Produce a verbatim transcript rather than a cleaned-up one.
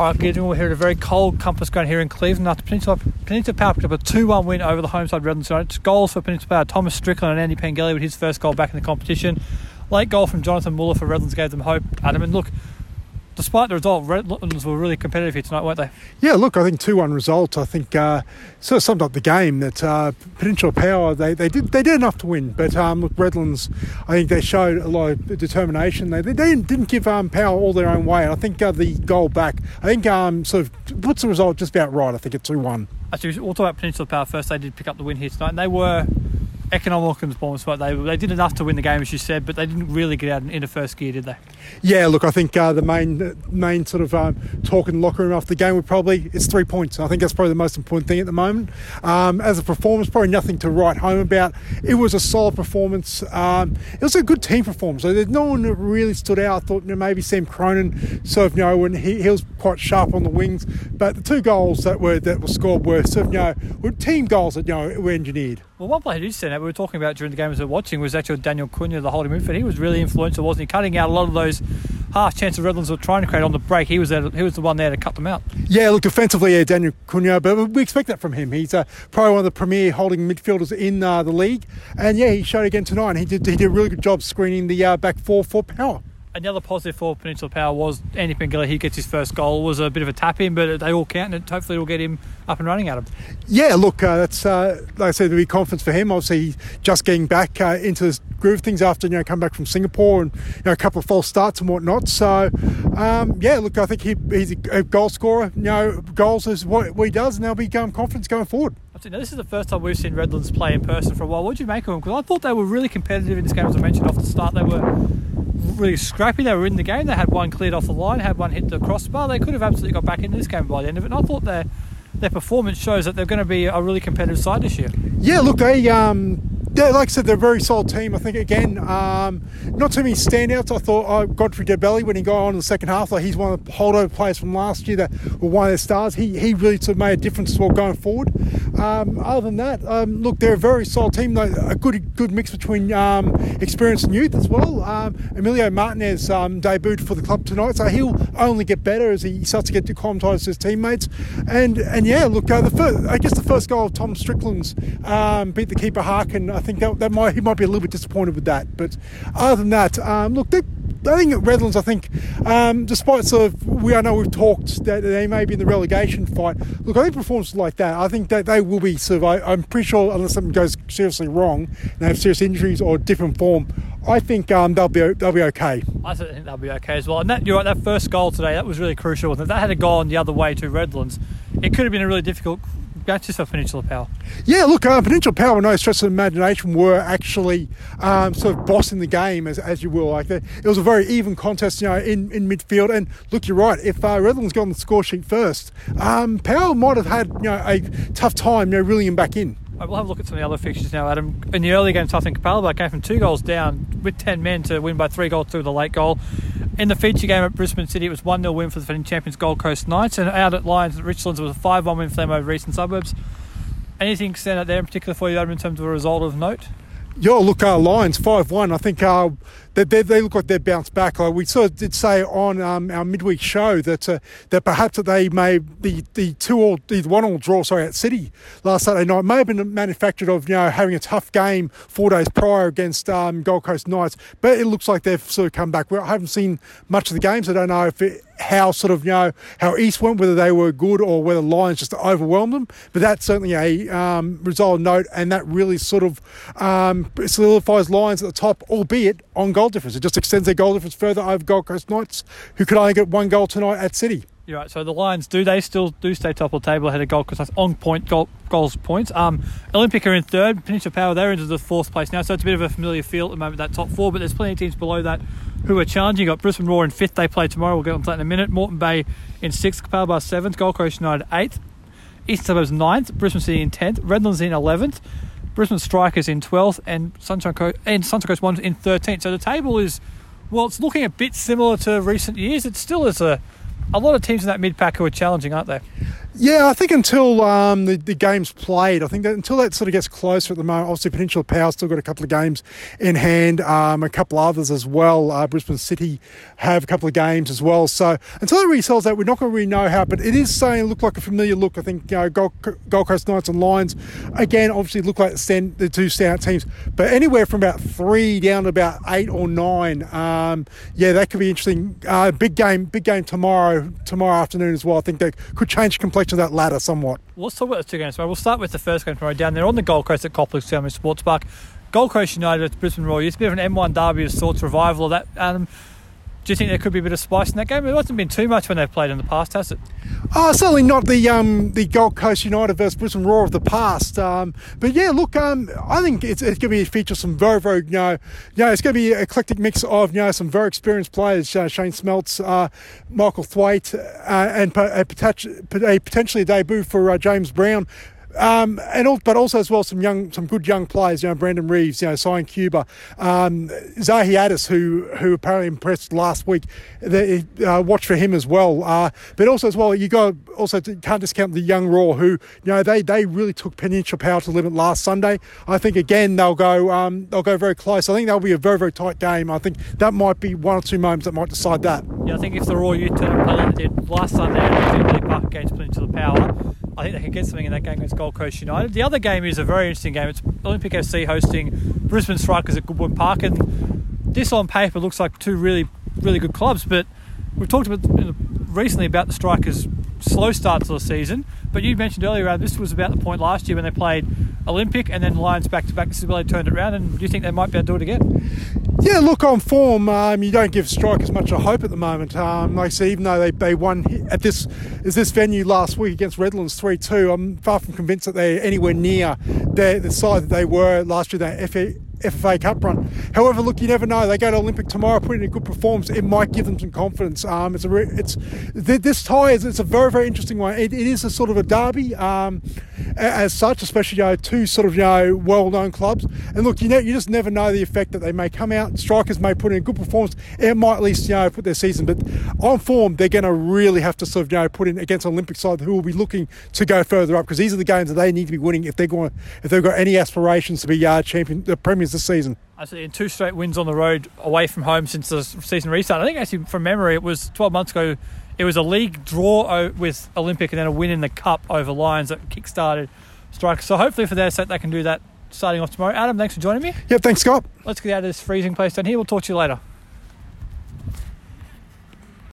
All right, good. We're here at a very cold Compass ground here in Cleveland after Peninsula, Peninsula Power picked up a two one win over the home side Redlands United. Goals for Peninsula Power, Thomas Strickland and Andy Pengilly with his first goal back in the competition. Late goal from Jonathan Muller for Redlands gave them hope, Adam. And look, despite the result, Redlands were really competitive here tonight, weren't they? Yeah, look, I think two one result, I think, uh, sort of summed up the game that uh, Peninsula Power, they, they did they did enough to win. But um, look, Redlands, I think they showed a lot of determination. They, they didn't, didn't give um, Power all their own way. And I think uh, the goal back, I think, um, sort of puts the result just about right, I think, at two one. Actually, we'll talk about Peninsula Power first. They did pick up the win here tonight, and they were economical performance, but they they did enough to win the game, as you said, but they didn't really get out into first gear, did they? Yeah, look, I think uh, the main main sort of um, talk in the locker room after the game would probably, it's three points. I think that's probably the most important thing at the moment. Um, as a performance, probably nothing to write home about. It was a solid performance. Um, it was a good team performance. So no one really stood out. I thought, you know, maybe Sam Cronin, sort of, you know, when he, he was quite sharp on the wings, but the two goals that were that were scored were sort of, you know, were team goals that, you know, were engineered. Well, one player who said that we were talking about during the game as we were watching was actually Daniel Cunha, the holding midfielder. He was really influential, wasn't he? Cutting out a lot of those half chances Redlands were trying to create on the break. He was there, he was the one there to cut them out. Yeah, look, defensively, yeah, Daniel Cunha, but we expect that from him. He's uh, probably one of the premier holding midfielders in uh, the league. And yeah, he showed again tonight. And he did he did a really good job screening the uh, back four for Power. Another positive for Peninsula Power was Andy Pengilly. He gets his first goal. It was a bit of a tap-in, but they all count, and hopefully it'll get him up and running, Adam. Yeah, look, uh, that's uh, like I said, the big confidence for him. Obviously, he's just getting back uh, into this groove of things after, you know, come back from Singapore and, you know, a couple of false starts and whatnot. So, um, yeah, look, I think he, he's a goal scorer. You know, goals is what he does, and they'll be um, confidence going forward. Now, this is the first time we've seen Redlands play in person for a while. What did you make of them? Because I thought they were really competitive in this game, as I mentioned off the start. They were really scrappy. They were in the game. They had one cleared off the line, had one hit the crossbar. They could have absolutely got back into this game by the end of it. And I thought their their performance shows that they're going to be a really competitive side this year. Yeah, look, they um. Yeah, like I said, they're a very solid team. I think, again, um, not too many standouts. I thought oh, Godfrey Debelli, when he got on in the second half, like he's one of the holdover players from last year that were one of their stars. He he really sort of made a difference as well going forward. Um, other than that, um, look, they're a very solid team. Though a good good mix between um, experience and youth as well. Um, Emilio Martinez um, debuted for the club tonight, so he'll only get better as he starts to get acclimatised to his teammates. And, and yeah, look, uh, the first, I guess the first goal of Tom Strickland's um, beat the keeper Harkin. I think that, that might he might be a little bit disappointed with that, but other than that, um, look, they, I think at Redlands, I think, um, despite sort of we I know we've talked that they may be in the relegation fight. Look, I think performances like that, I think that they will be sort of. I, I'm pretty sure unless something goes seriously wrong and they have serious injuries or different form, I think um, they'll be they'll be okay. I think they'll be okay as well. And that you're right, that first goal today, that was really crucial, wasn't it? If that had gone the other way to Redlands, it could have been a really difficult. That's just for Peninsula Power. Yeah, look, uh, Peninsula Power, no stress of imagination, were actually um, sort of bossing the game, as as you will. Like that, it was a very even contest, you know, in, in midfield. And look, you're right. If uh, Redlands got on the score sheet first, um, Power might have had, you know, a tough time, you know, reeling him back in. Right, we'll have a look at some of the other fixtures now, Adam. In the early game, I think Capalaba came from two goals down with ten men to win by three goals to the late goal. In the feature game at Brisbane City, it was one nil win for the defending champions Gold Coast Knights, and out at Lions at Richlands, it was a five one win for them over Eastern Suburbs. Anything stand out there in particular for you, Adam, in terms of a result of note? Yeah, look, uh, Lions, five one. I think uh, they, they, they look like they've bounced back. Like we sort of did say on um, our midweek show that uh, that perhaps that they may, the, the two-all, the one-all draw, sorry, at City last Saturday night may have been manufactured of, you know, having a tough game four days prior against um, Gold Coast Knights. But it looks like they've sort of come back. Well, I haven't seen much of the games. I don't know if it, how sort of, you know, how East went, whether they were good or whether Lions just overwhelmed them. But that's certainly a um, result note, and that really sort of um, solidifies Lions at the top, albeit on goal difference. It just extends their goal difference further over Gold Coast Knights, who could only get one goal tonight at City. You're right, so the Lions, do they still do stay top of the table ahead of Gold Coast Knights on point, goal, goals points. Um, Olympic are in third, Peninsula Power, they're into the fourth place now, so it's a bit of a familiar field at the moment, that top four, but there's plenty of teams below that who are challenging. You've got Brisbane Roar in fifth, they play tomorrow, we'll get on to that in a minute. Moreton Bay in sixth, Capalaba seventh, Gold Coast United eighth, Eastern Suburbs ninth, Brisbane City in tenth, Redlands in eleventh, Brisbane Strikers in twelfth, and Sunshine Coast and Sunshine Coast one in thirteenth. So the table is, well, it's looking a bit similar to recent years. It still is a, a lot of teams in that mid-pack who are challenging, aren't they? Yeah, I think until um, the, the game's played, I think that until that sort of gets closer at the moment. Obviously, Peninsula Power's still got a couple of games in hand, um, a couple others as well. Uh, Brisbane City have a couple of games as well. So until it resells that, we're not going to really know how. But it is starting to look like a familiar look. I think you know, Gold, Gold Coast Knights and Lions, again, obviously look like the two standout teams. But anywhere from about three down to about eight or nine, um, yeah, that could be interesting. Uh, big game, big game tomorrow, tomorrow afternoon as well. I think that could change completely to that ladder somewhat. Well, let's talk about the two games tomorrow. We'll start with the first game tomorrow down there on the Gold Coast at Copley's Family Sports Park. Gold Coast United at Brisbane Roar. It's a bit of an M one derby of sorts, revival of that. Um, do you think there could be a bit of spice in that game? It hasn't been too much when they've played in the past, has it? Oh, certainly not the um, the Gold Coast United versus Brisbane Roar of the past. Um, but yeah, look, um, I think it's, it's going to be a feature of some very, very, you know, you know, it's going to be an eclectic mix of, you know, some very experienced players, uh, Shane Smeltz, uh, Michael Thwait, uh, and a, a potentially debut for uh, James Brown. Um, and all, but also as well some young, some good young players. You know, Brandon Reeves, you know, Cyan Cuba, um, Zahi Addis, who who apparently impressed last week. They, uh, watch for him as well. Uh, but also as well, you got also can't discount the young Raw, who you know they, they really took Peninsula Power to limit last Sunday. I think again they'll go um, they'll go very close. I think that'll be a very very tight game. I think that might be one or two moments that might decide that. Yeah, I think if the Raw U turn play like they did last Sunday at Goodwood Park against Peninsula Power, I think they can get something in that game against Gold Coast United. The other game is a very interesting game. It's Olympic F C hosting Brisbane Strikers at Goodwood Park. And this on paper looks like two really, really good clubs. But we've talked about recently about the Strikers' slow start to the season. But you mentioned earlier, Adam, this was about the point last year when they played Olympic and then Lions back-to-back. This is where they turned it around. And do you think they might be able to do it again? Yeah, look, on form, um, you don't give Strikers much of hope at the moment. Um, like I say, even though they, they won at this is this venue last week against Redlands three two, I'm far from convinced that they're anywhere near the, the side that they were last year, that F F A Cup run. However, look, you never know. They go to Olympic tomorrow, put in a good performance. It might give them some confidence. Um, it's a re- it's th- This tie, is it's a very, very interesting one. It, it is a sort of a derby um, as such, especially you know, two sort of you know, well-known clubs. And look, you know, you just never know the effect that they may come out. Strikers may put in a good performance. It might at least, you know, put their season. But on form, they're going to really have to sort of, you know, put in against an Olympic side who will be looking to go further up, because these are the games that they need to be winning if they're going, if they've got any aspirations to be uh, champion, the premiers this season. Absolutely, and two straight wins on the road away from home since the season restart. I think actually, from memory, it was twelve months ago. It was a league draw with Olympic and then a win in the Cup over Lions that kick-started Strikers. So hopefully for their sake, they can do that starting off tomorrow. Adam, thanks for joining me. Yep, thanks, Scott. Let's get out of this freezing place down here. We'll talk to you later.